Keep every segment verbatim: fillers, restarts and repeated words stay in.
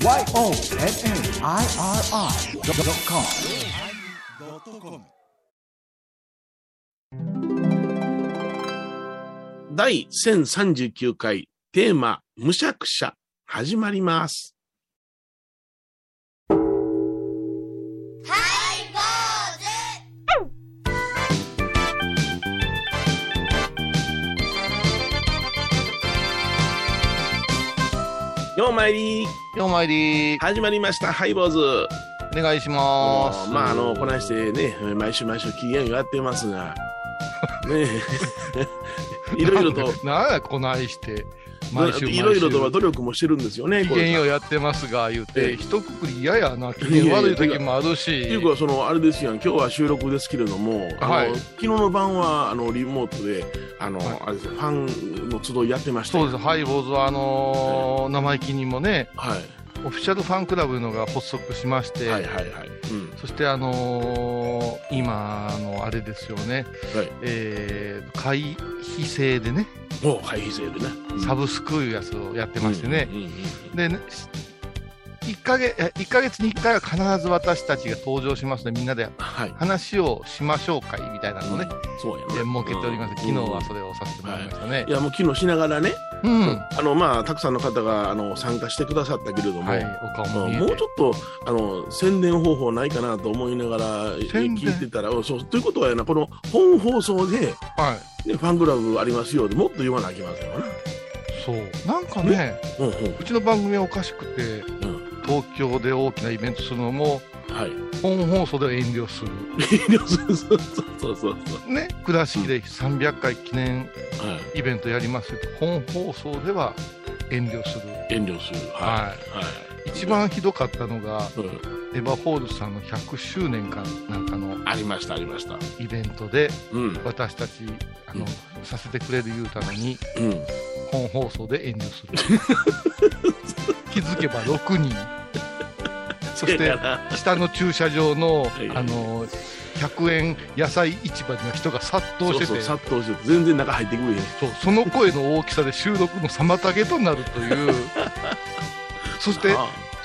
第せんさんじゅうきゅうかいテーマ「むしゃくしゃ」始まります。ようまいりようまいり始まりました。ハイボーズお願いします。まああのこないしてね毎週毎週期限がやってますがねいろいろとなんやこないして毎週毎週いろいろとは努力もしてるんですよね。期限をやってますが言うて、ええ、一括り嫌やな。期限悪い時もあるし、いやいやいやいうかそのあれですやん。今日は収録ですけれども、はい、あの昨日の晩はあのリモートであの、はい、あれですファンの集いやってました。そうです。ハイボーズはあのーはい、生意気人もね、はい、オフィシャルファンクラブのが発足しまして、はいはいはいうん、そしてあのー、今のあれですよね、はいえー、会費制でねお会費制でね、うん、サブスクいうやつをやってましてね、うんうんうんうん、でねいっかげつ、いっかげつにいっかいは必ず私たちが登場しますのでみんなで話をしましょうかいみたいなのをね、うん、そうやね、設けております、うん、昨日はそれをさせてもらいましたね、はい、いやもう昨日しながらね、うんあのまあ、たくさんの方があの参加してくださったけれども、はい、お顔も見えて、もうちょっとあの宣伝方法ないかなと思いながら聞いてたらそうということはやなこの本放送で、はい、でファンクラブありますよでもっと言わなきゃいけませんよね。そうなんかね、うんうん、うちの番組はおかしくて、うん東京で大きなイベントするのも、はい、本放送では遠慮する遠慮するそうそうそうそうね倉敷でさんびゃっかい記念イベントやりますよ、はい、本放送では遠慮する遠慮するはい、はいはい、一番ひどかったのが、うん、エヴァホールさんのひゃくしゅうねんかなんかのありましたありましたイベントで、うん、私たちあの、うん、させてくれる言うたのに、うん、本放送で遠慮する気づけばろくにんそして下の駐車場の、はい、あのひゃくえん野菜市場の人が殺到しててそうそう殺到してて全然中入ってくるね。そうその声の大きさで収録の妨げとなるというそして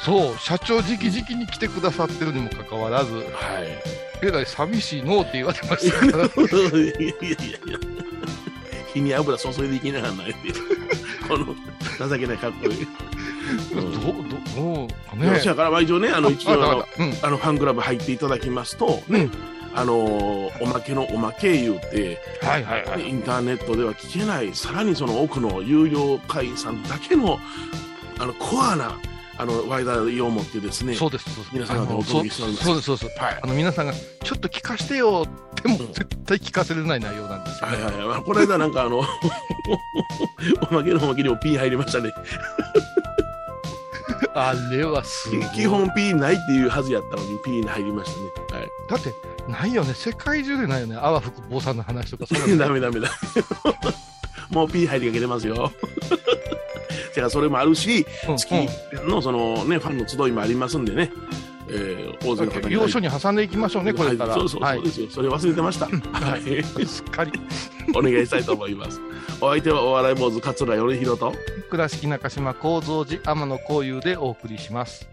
そう社長直々に来てくださってるにもかかわらず、はい、えらい寂しいのって言われましたからいやいやいや火に油注いでいきながらないこの情けない格好いいよしだから一応ねあの一応あの、うん、あのファンクラブ入っていただきますと、ねうん、あのおまけのおまけ言うて、はいはいはい、インターネットでは聞けないさらにその奥の有料会員さんだけのあのコアなあのワイダーを持ってですねそうですそうです皆さんがお届けしております。そうですそうです、はい、あの皆さんがちょっと聞かしてよでも絶対聞かせれない内容なんですよね、うんはいはいはい、この間なんかあのおまけのおまけにもピン入りましたねあれはすごい基本 P ないっていうはずやったのに P に入りましたね、はい、だってないよね世界中でないよねあわふく坊さんの話とかそダメダメダメもう P 入りかけてますよてかそれもあるし、うん、月のそのねファンの集いもありますんでね、えー、大勢の方に要所に挟んでいきましょうねこれからそうそうそうですよ、はい、それ忘れてましたはいすっかりお願いしたいと思いますお相手はお笑い坊主桂頼宏と倉敷中島光三寺天野幸雄でお送りします。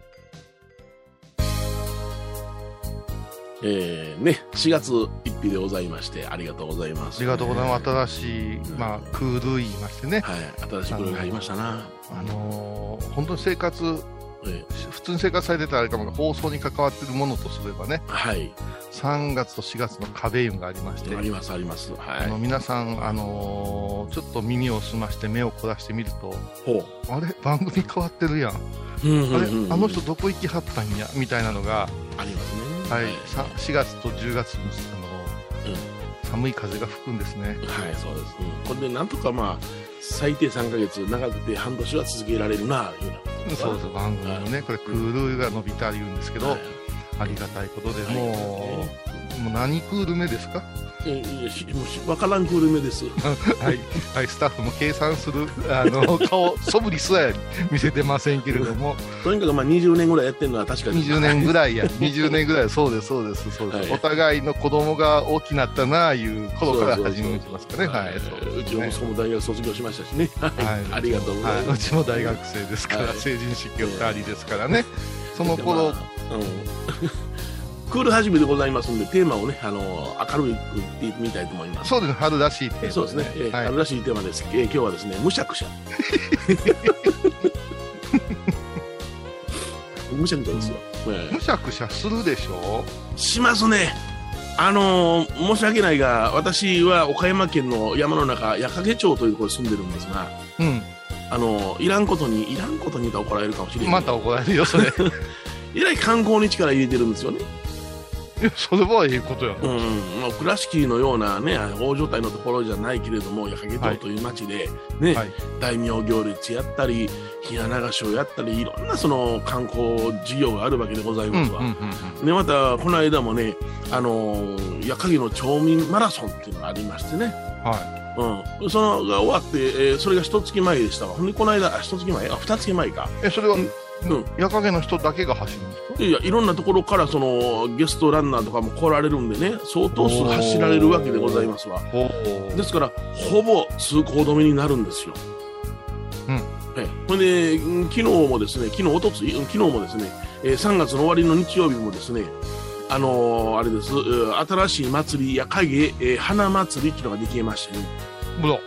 えーね、しがつついたちでございましてありがとうございます、ね、ありがとうございます新しい、うんまあ、クール言いましてね、はい、新しいクールがありましたなあのー、本当に生活、えー、普通に生活されてたらあれかも放送に関わってるものとすればね、はい、さんがつとしがつの壁運がありましてありますあります、はい、あの皆さん、あのー、ちょっと耳を澄まして目を凝らしてみるとほうあれ番組変わってるやん、うんうんうんうん、あれあの人どこ行きはったんやみたいなのがありますねはい、しがつとじゅうがつにうん、寒い風が吹くんですね。はい、そうです、うん、これでなんとか、まあ、最低さんかげつ長くて半年は続けられるなというようなそうです番組のねこれクールが伸びたり言うんですけど、はい、ありがたいことでもう、はいもう何クール目ですか？いやいや、分からんクール目ですはい、はい、スタッフも計算するあの顔そぶりすらや見せてませんけれどもとにかくまあにじゅうねんぐらいやってるのは確かににじゅうねんぐらいやにじゅうねんぐらいそうですそうですそうです、はい、お互いの子供が大きなったなあいう頃から始めてますかね。はい、うちの息子も大学卒業しましたしねはい、ありがとうございます、はい、うちも大学生ですから、はい、成人式をふたりですからね、はい、その頃、まあうんクール始めでございますので、テーマをね、あのー、明るくいってみたいと思います。そうですね、春らしいテーマ、ね、そうですね、えーはい、春らしいテーマです、えー、今日はですね、むしゃくしゃむしゃくしゃですよ、えー、むしゃくしゃするでしょ？しますね。あのー、申し訳ないが、私は岡山県の山の中、矢掛町というところに住んでるんですが、うん、あのー、いらんことにいらんことに言ったら怒られるかもしれない。また怒られるよ、それえらい観光に力入れてるんですよね。それはいいことやな、ね、うんまあ、倉敷のようなね大所帯のところじゃないけれども、矢掛町という町で、はいねはい、大名行列やったりひな流しをやったりいろんなその観光事業があるわけでございますわ、うんうんうんね、またこの間もね、あのー、矢掛の町民マラソンっていうのがありましてね、はいうん、そのが終わって、えー、それが一月前でしたわ。ほんでこの間一月前あ二月前かえそれはうん、矢掛の人だけが走るんですか？いやいろんなところからそのゲストランナーとかも来られるんでね、相当数走られるわけでございますわ。ですからほぼ通行止めになるんですよ、うんええ、で昨日もですね昨日おとつい昨日もですね、えー、さんがつの終わりの日曜日もですね、あのー、あれです新しい祭り矢掛、えー、花祭りっていうのができましてね、ブロ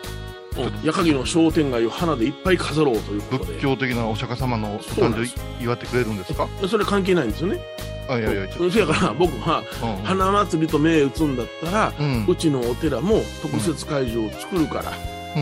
矢掛の商店街を花でいっぱい飾ろうということで仏教的なお釈迦様のお誕生日祝ってくれるんですか？それ関係ないんですよね。あいやいやそやから僕は、うん、花祭りと銘打つんだったら、うん、うちのお寺も特設会場を作るから、うん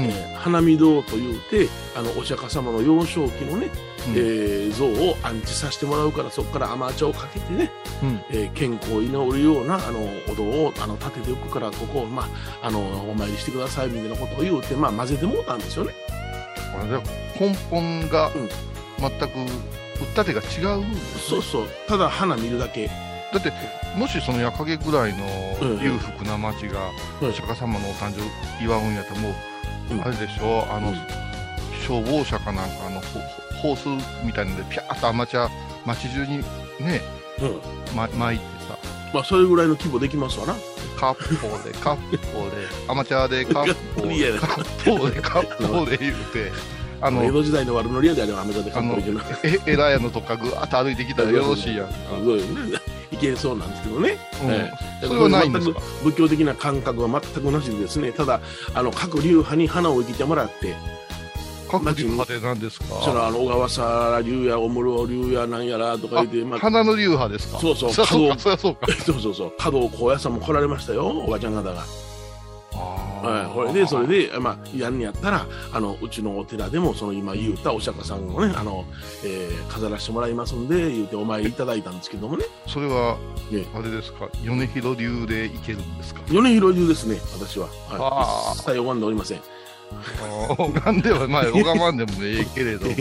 えー、花見堂というてあのお釈迦様の幼少期のね、うんえー、像を安置させてもらうから、そこからアマチュアをかけてね、うんえー、健康を祈るようなあのお堂をあの立てておくから、ここを、まあ、あのお参りしてくださいみたいなことを言うて、まあ、混ぜてもうたんですよね。これ根本が、うん、全く打った手が違う、ね、そうそう、ただ花見るだけだって、もしその矢掛ぐらいの裕福な町がお釈迦様のお誕生日祝うんやったらもう、うん、あれでしょあの、うん、消防車かなんかのホースみたいなのでピャーっとアマチュア町中にね、うんま、巻いてさ、まあ、それぐらいの規模できますわな。カッポーでカッポーでアマチュアでカッポーでカッポーでカッポーで言うてあの江戸時代の悪乗り屋であればアマチュアでカッポーで言うてえらやのとかぐわっと歩いてきたらよろしいやんかいけそうなんですけどね、うんえー、それはないんですか？仏教的な感覚は全くなしでですね、ただあの各流派に花を生きてもらって、各流派で何ですか？そのあの小笠原流や小室流やなんやらとか言って、まあ、花の流派ですか？そうそうそうそうそうそうそうそう華道高野さんも来られましたよ、おばちゃん方が。はい、これでそれで、まあ、やんやったらあのうちのお寺でもその今言うたお釈迦さんをねあの、えー、飾らせてもらいますんで言うてお参りいただいたんですけどもね。それはあれですか、米広流でいけるんですか？米広流ですね、私は、はい、一切拝んでおりません。拝んではまあ拝んでもええけれども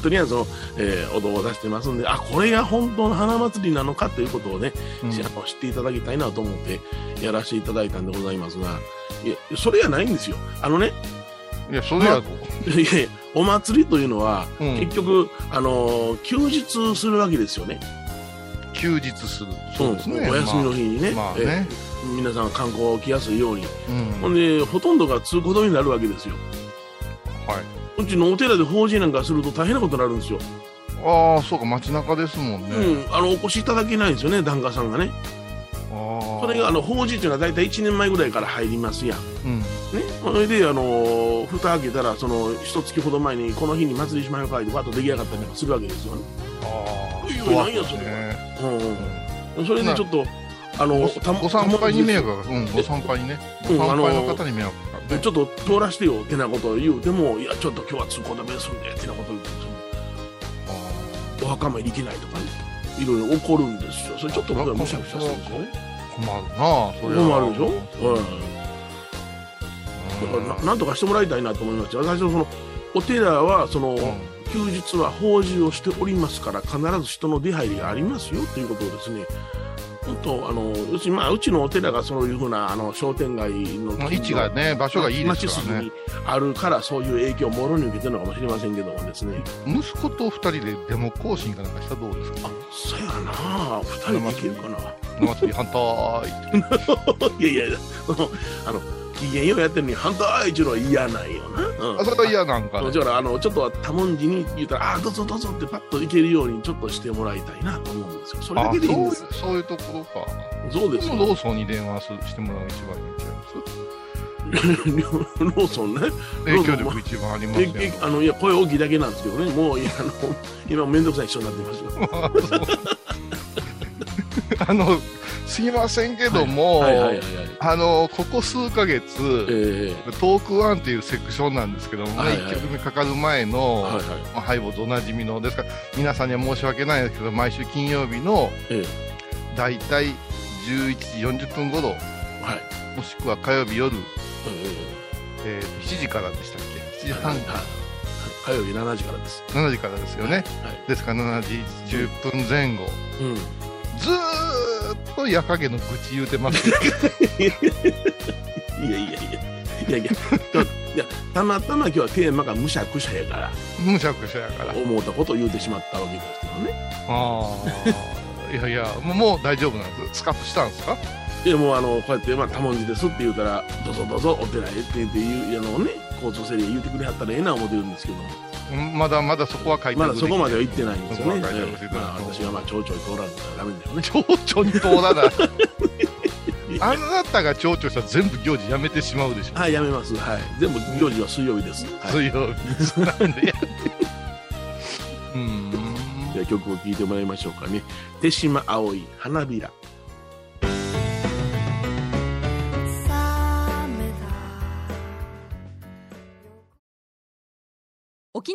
とりあえずの、えー、お堂を出してますんで、あこれが本当の花祭りなのかということをね、うん、知っていただきたいなと思ってやらせていただいたんでございますが、いやそれやないんですよ。あのねいやそれやと、ま、いやいやお祭りというのは、うん、結局あのー、休日するわけですよね。休日するそうですね、うん、お休みの日にね、まあまあねえー、皆さん観光来やすいように、うん、ほんでほとんどが通行止めになるわけですよ、はい、うちのお寺で法事なんかすると大変なことになるんですよ。ああそうか、街中ですもんね、うん、あのお越しいただけないんですよね、檀家さんがね。あそれがあの法事というのはだいたいいちねんまえぐらいから入りますやん、うんね、それであの蓋開けたらその一月ほど前にこの日に祭りしましょうかとバッと出来上がったりとかするわけですよね。ああそうなんやそれ、ねうんうん、それでちょっとあのご参拝に迷惑が、うん、ご参拝にねご参拝の方に迷惑が、ねうん、ちょっと通らしてよってなことを言うても、いやちょっと今日は通行止めするんでってなことを言うてもお墓参り行けないとかねいろいろ起こるんですよ。それちょっと僕はむしゃくしゃするんですよね。困るなあ、それは困るでしょ、うん、だから な, なんとかしてもらいたいなと思いますよ。私のそのお寺はその、うん、休日は法事をしておりますから必ず人の出入りがありますよということをですね、ちょっとあのうち、まあ、うちのお寺がそういうふうなあの商店街の位置がね、場所がいいですからね、にあるからそういう影響をもろに受けてるのかもしれませんけどもですね。息子とふたりでデモ行進かなんかしたらどうですか、ね、あ、そうやなあ、ふたりでいけるかな、生祭り反対っていやいやあの機嫌ようやってるのに反対っていうのは嫌なんよな、うん、あ、それは嫌なんか、ね、だからあのちょっと多文字に言ったらあどうぞどうぞってパッといけるようにちょっとしてもらいたいなと思うんですよ。それだけでいいんです。あ、そう、そういうところか。そうですよ、ローソンに電話してもらう一番いいんちゃいますローソンね、影響力一番ありますよね。あのいや声大きいだけなんですけどね、もういやあの今めんどくさい人になってますよあのすいませんけども、あのここ数ヶ月、えー、トークワンっていうセクションなんですけども、はいはい、いっきょくめかかる前の、はいはい、まあ、ハイボーズおなじみのですから皆さんには申し訳ないですけど、毎週金曜日の、えー、だいたいじゅういちじよんじゅっぷん頃、はい、もしくは火曜日夜、えーえー、しちじからでしたっけ、しちじはん、はいはいはい、火曜日しちじからです、しちじからですよね、はい、ですからしちじじゅっぷんぜん後、うんうん、ずーずっと夜影の愚痴言うてますいやいやいやいやいやいや、たまたま今日はテーマがむしゃくしゃやからむしゃくしゃやから思ったことを言うてしまったわけですけどね。ああいやいや、もう、もう大丈夫なんです。スカッとしたんですか。いやもうあのこうやって、まあ、多文字ですって言うたらどうぞどうぞお寺へって言っていうのをね、交通整理言うてくれはったらええな思ってるんですけど、まだまだそこは書いてない、まだそこまでは行ってないんですよね。まあ、私がまあちょうちょい通らないからダメだよね。ちょうちょい通らないあなたがちょうちょいしたら全部行事やめてしまうでしょ。はい、やめます、はい、全部行事は水曜日です、はい、水曜日ですなんでやってうん、じゃあ曲を聴いてもらいましょうかね。手島葵、花びら。沖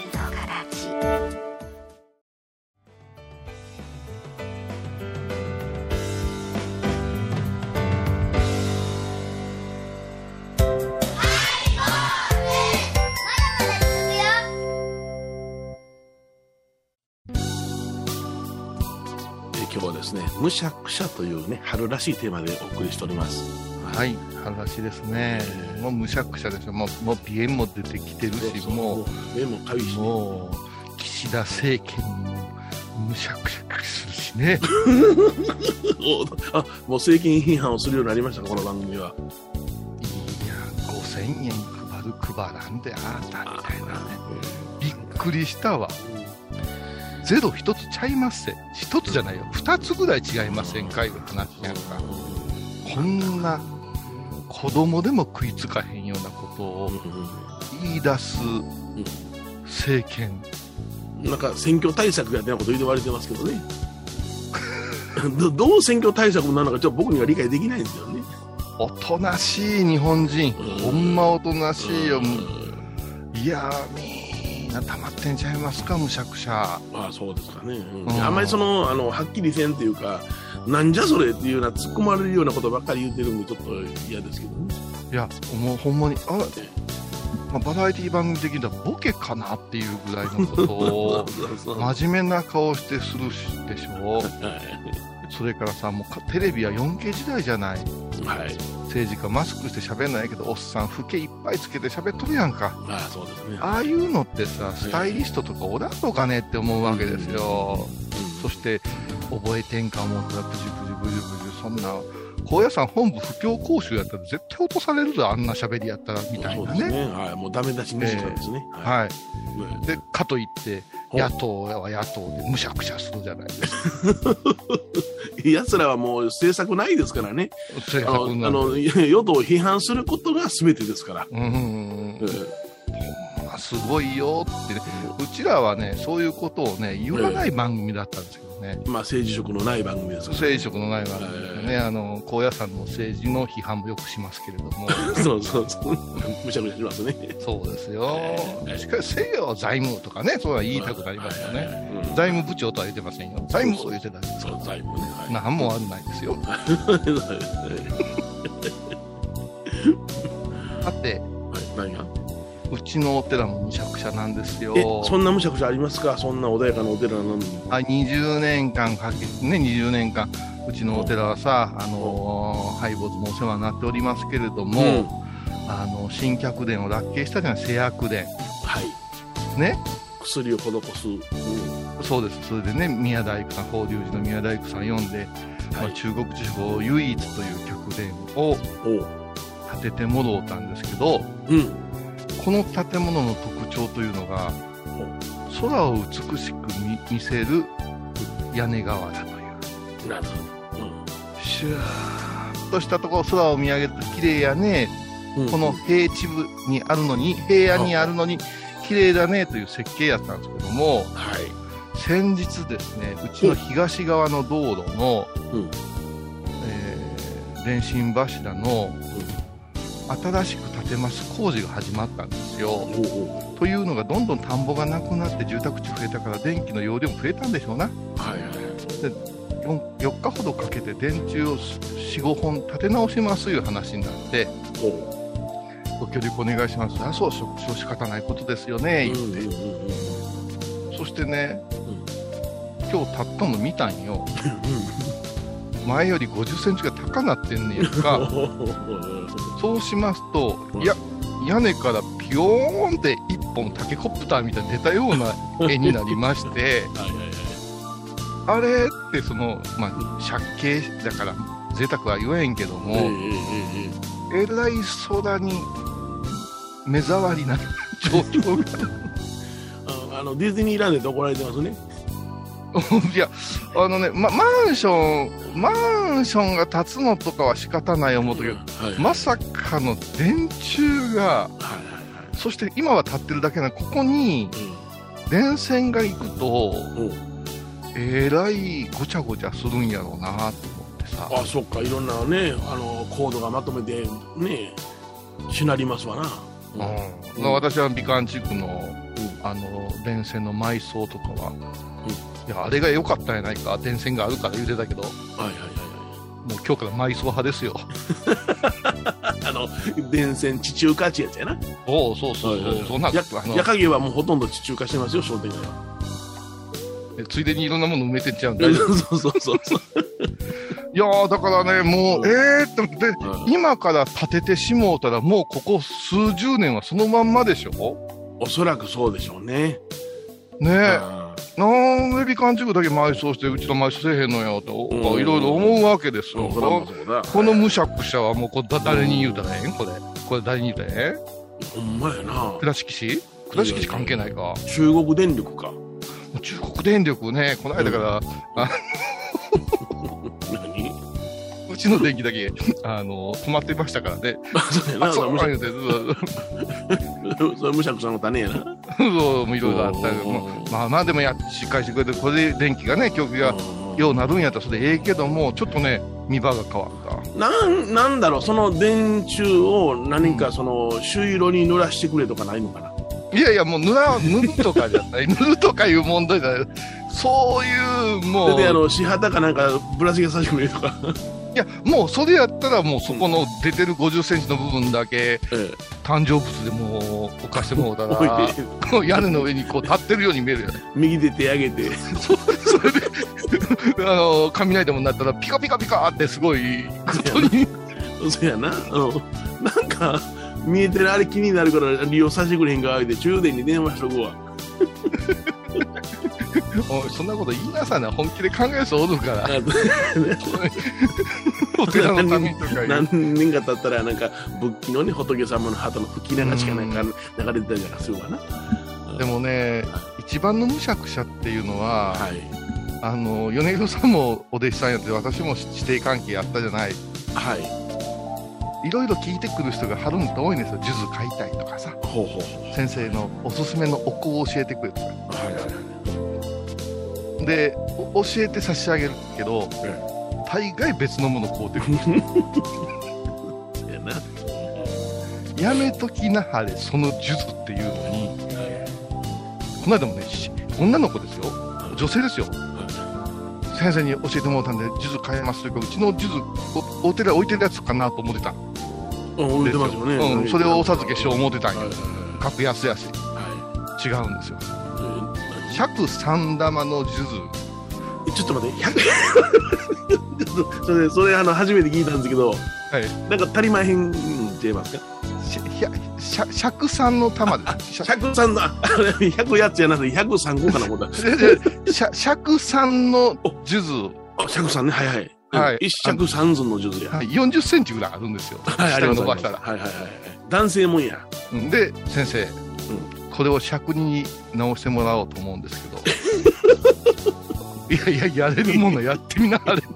りと形。むしゃくしゃというね、春らしいテーマでお送りしております。はい、春らしいですね。もうむしゃくしゃですよ。もう、もう鼻炎も出てきてるし、そうそう、もう目もかゆいし、ね、もう岸田政権もむしゃくしゃするしねあ、もう政権批判をするようになりましたか、この番組は。いや、ごせんえん配る配らんであんたみたいなね、びっくりしたわ。ゼロ一つちゃいますせ、一つじゃないよ、二つぐらい違いませんかいう話やんか。こんな子供でも食いつかへんようなことを言い出す政権、なんか選挙対策やってなこと言われてますけどねど, どう選挙対策なのかちょっと僕には理解できないんですよね。おとなしい日本人、ほんまおとなしいよ。いやー、溜まってんちゃいますか、むしゃくしゃ。ああ、そうですかね、うんうん、あんまりそのあのはっきりせんというか、なんじゃそれっていうような突っ込まれるようなことばっかり言ってるんでちょっと嫌ですけどね。いや、もうほんまにあ、まあ、バラエティ番組的にはボケかなっていうぐらいのことを真面目な顔してするしでしょそれからさ、もうテレビは よんケー 時代じゃない、はい、政治家マスクして喋んないけどおっさんフケいっぱいつけて喋っとるやんか。ああ、そうですね。ああいうのってさ、スタイリストとかおらんのかねって思うわけですよ、うん、そして覚えてんか思ったらブジュブジュブジュブジュ、そんな高野山本部不況講習やったら絶対落とされるぞ、あんな喋りやったらみたいなね。そうですね、はい、もうダメ出しにしかですね、えーはいはい、でかといって野党は野党でむしゃくしゃするじゃないですか。やつらはもう政策ないですからね。あのあの与党を批判することが全てですから。うんうんうん、まあ、すごいよって、ね、うちらはねそういうことをね言わない番組だったんですけどね。まあ、政治色のない番組ですから、ね。政治色のない番組ですね。あの高野山の政治の批判もよくしますけれども。そうそうそう。むしゃむしゃしますね。そうですよ。しかし西洋は財務とかね、そうは言いたくなりますよね。うん、財務部長とは言ってませんよ。財務と言ってないです。そう財務ね。はい、なんもあんないですよ。だって。何が？うちのお寺もむしゃくしゃなんですよ。え、そんなむしゃくしゃありますか？そんな穏やかなお寺なのに。あ、にじゅうねんかんかけてね、にじゅうねんかんうちのお寺はさ、あのー、拝坊主もお世話になっておりますけれども、うん、あの新客殿を落慶したじゃない、施薬殿。はい。ね。薬を施す。うん、そうです。それでね、宮大工さん、法隆寺の宮大工さん読んで、はい、まあ、中国地方唯一という客殿を建ててもろうたんですけど。うん。この建物の特徴というのが、空を美しく 見, 見せる屋根瓦という。なるほど。うん、シューッとしたところ、空を見上げると綺麗やね、うん、この平地部にあるのに、平野にあるのに綺麗だねという設計やったんですけども、はい、先日ですね、うちの東側の道路の、うん、えー、電信柱の、うん、新しく出ます工事が始まったんですよ。おお。というのがどんどん田んぼがなくなって住宅地増えたから電気の容量も増えたんでしょうな。はいはい。で 4, よっかほどかけて電柱を よん、ごほん立て直しますという話になって、おご協力お願いします。あ、そうそうそう、仕方ないことですよね。言って。そしてね、うん、今日たったの見たんよ。前よりごじゅっセンチが高なってんねやんか。そうしますと、いや、屋根からピヨーンって一本タケコプターみたいに出たような絵になりましてあれってその、まあ、借景だから贅沢は言えんけども、えらい空に目障りな状況があのディズニーランドで怒られてますね。いや、あのね、ま、マンション、マンションが建つのとかは仕方ない思うとけど、はい、まさかの電柱が、はいはいはい、そして今は立ってるだけな、ここに電線が行くと、うん、えらいごちゃごちゃするんやろうなと思ってさ。あ、そっか、いろんなね、あのコードがまとめてね、しなりますわな。うんうん、私は美観地区の、うん、あの電線の埋葬とかは、うん、いや、あれが良かったんやないか、電線があるから言うてたけど、はいはいはい、もう今日から埋葬派ですよ。あの電線地中化地やつやな。おお、そうそうそう、はいはい、そんな矢影はもうほとんど地中化してますよ、商店街は。ついでにいろんなもの埋めてっちゃうんだよ。そうそうそうそう。いやー、だからね、もう、えーって思って、はい、今から建ててしもうたら、もうここ数十年はそのまんまでしょ。おそらくそうでしょうね。ねえ。なんで美観地区だけ埋葬してうちと埋葬せえへんのよといろいろ思うわけですよ。このむしゃくしゃはもうこれ誰に言うたらええん、これこれ誰に言うたらええん。ほんまやな。倉敷市倉敷市関係ないか。中国電力か。中国電力ね、この間から、うん、何うちの電気だけあの止まってましたからね。そうやな、そうやな、それむしゃくしゃの種やな。そう、いろいろあったけど、まあまあでもやしっかりしてくれて、これで電気がね、供給がようなるんやったらそれでええけども、ちょっとね見場が変わった。な ん, なんだろう、その電柱を何かその朱色に濡らしてくれとかないのかな。いやいや、もう 塗, ら塗るとかじゃない。塗るとかいう問題じゃない。そういうもうで、あの市畑かなんかぶら下げさせてくれとか。いや、もうそれやったらもうそこの出てるごじゅっセンチの部分だけ誕生物でも置かしてもらうたら、うん、屋根の上にこう立ってるように見えるよね。右で手上げてそれであの雷でもなったらピカピカピカってすごいことに。そうやな、うん、なんか見えてるあれ気になるから利用させてくれへんか、あえて中電に電話しとくわ。おい、そんなこと言いなさいな、本気で考える人おるから。お寺の民とか何年か経ったらなんか仏記のね、仏様の旗の吹き流しかなんか流れてたりなんかするわな。でもね、一番のむしゃくしゃっていうのは、はい、あの米広さんもお弟子さんやって私も師弟関係やったじゃない。はい、いろいろ聞いてくる人がはるんと多いんですよ。数珠解体とかさ、ほうほうほう、先生のおすすめのお香を教えてくれとか、はいはい、で教えて差し上げるけど、うん、大概別のもの買うてくるやめときなはれその数珠っていうのに、はい、この間もね女の子ですよ、女性ですよ、はい、先生に教えてもらったんで数珠買えますというか、うちの数珠お寺置いてるやつかなと思ってた、置いてますよね、うん、それをお授けしよう思ってたんや、はい、格安やし、はい、違うんですよ。ひゃくさん玉の数珠、ちょっと待って、ひゃく それ、それあの初めて聞いたんですけど、はい、なんか足りまへんって言えますか。百三の玉です。百三の、百やつじゃなくて百三個かな、これ。百三の数珠。百三ね、はいはい。はい。一百三寸の数珠や。四十センチぐらいあるんですよ。はい、下に伸ばしたら。はいはいはい。男性もんや。で、先生、うん、これを尺に直してもらおうと思うんですけど。いやいや、やれるものやってみなはれって。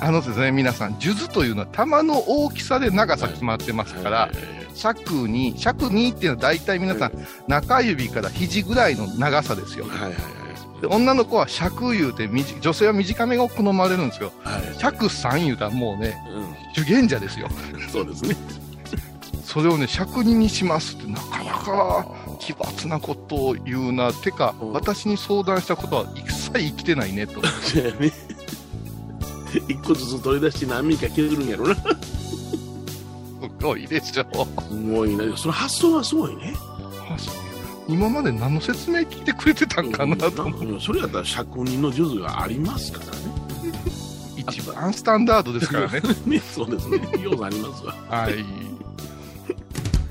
あのですね、皆さん、数珠というのは玉の大きさで長さ決まってますから、はいはいはいはい、尺に、尺にっていうのは大体皆さん、はいはい、中指から肘ぐらいの長さですよ、はいはいはい、で女の子は尺言うて、女性は短めが好まれるんですけど、はいはい、尺さん言うたらもうね、うん、受験者ですよ。そうですね。それをね、尺ににしますって、なかなか奇抜なことを言うな、てか、うん、私に相談したことは一切生きてないねと。一個ずつ取り出して何人か削るんやろな。すごいでしょ。すごいな。その発想はすごいね。今まで何の説明聞いてくれてたんかなと思う。うん、それやったら職人の術がありますからね。一番スタンダードですからね。ね、そうですね。要素ありますわ。はい。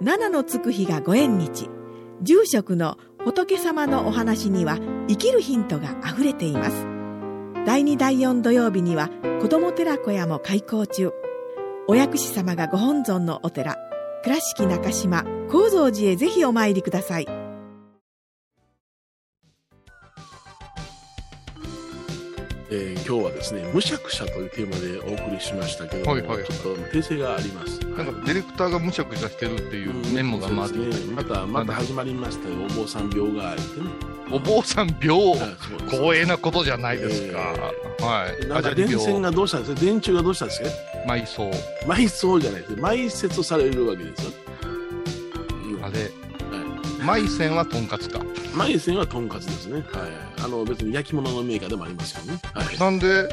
七のつく日がご縁日、住職の仏様のお話には生きるヒントがあふれています。だいにだいよん土曜日には子ども寺小屋も開校中。お薬師様がご本尊のお寺、倉敷中島・高蔵寺へぜひお参りください。えー、今日はですね、むしゃくしゃというテーマでお送りしましたけども、はいはいはい、ちょっと訂正があります。なんかディレクターがむしゃくしゃしてるっていうメモが回ってきて、うんね、またまた始まりましたよ、お坊さん病があってね。お坊さん病、光栄なことじゃないですか。えー、はい。なんか電線がどうしたんですか。電柱がどうしたんですか。埋葬。埋葬じゃないです。埋設されるわけですよ。あれ。埋線はとんかつか。埋線はとんかつですね。はい。あの別に焼き物のメーカーでもありますけどね。はい、なんで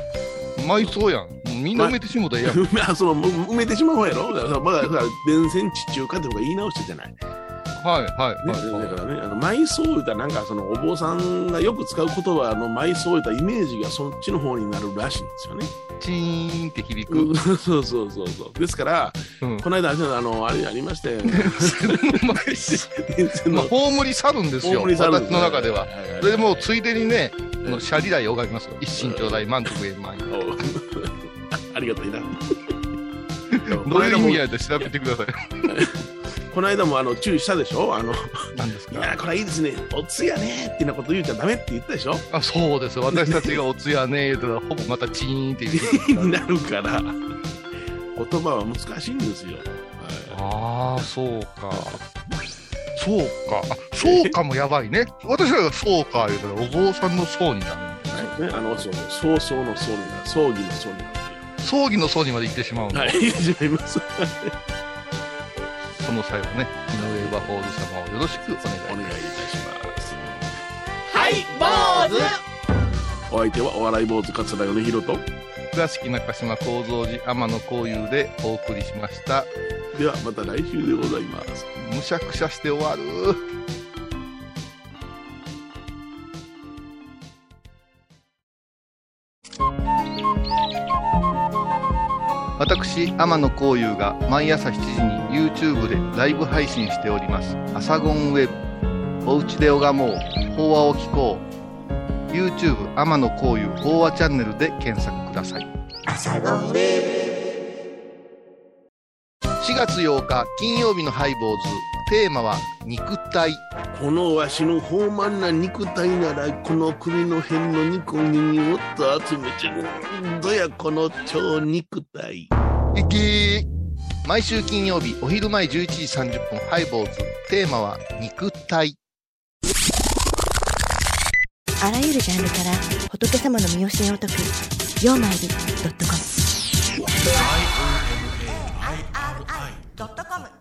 埋葬やん。みんな埋めてしもうたらええやん。まあ、その埋めてしまうやろ。だからまだ電線地中化ってとか言い直してじゃない。はいはいね、はい、だからね、あの埋葬言うたらなんかそのお坊さんがよく使う言葉の埋葬言うたらイメージがそっちの方になるらしいんですよね。チーンって響く。そうそうそうそう。ですから、うん、この間あのあれありまして、まあ、葬り去るんですよ。葬り去るんです、ね、私の中では。はいはいはい、それでもうついでにね、はいはい、シャリ代拝みますよ。一心頂戴満足円満。ありがたいな。どういう意味やで調べてください。この間もあの注意したでしょ。あの何ですか。いやこれいいですね。おつやねーってなこと言うちゃダメって言ったでしょ。あ、そうです。私たちがおつやねーって言ったらほぼまたチーンって言うなるから。言葉は難しいんですよ。はい、ああそうか。そうか。そうかもやばいね。私らがそうか言うたらお坊さんのそうになるんじゃない。ね、あのそうそうそうのそうになる。葬儀のそうになる。葬儀のそうにまで行ってしまうの。はい。行ってしまいます。その際はね、井上和宝珠様をよろしくお願いいたします。はい、坊主。お相手はお笑い坊主桂米宏と倉敷中島高蔵寺天野幸雄でお送りしました。ではまた来週でございます。むしゃくしゃして終わる。私、天野幸雄が毎朝しちじに YouTube でライブ配信しております。アサゴンウェブ、おうちで拝もう、法話を聞こう。YouTube 天野幸雄法話チャンネルで検索ください。アサゴンウェブ。しがつようか金曜日のハイボーズ、テーマは肉体。このわしの豊満な肉体なら、この首の辺の肉をにぎおっと集めちゃう。どやこの超肉体。いき毎週金曜日お昼前じゅういちじさんじゅっぷんハイボーズ、テーマは肉体。あらゆるジャンルから仏様の身教えを解くようまいり .com ドットコム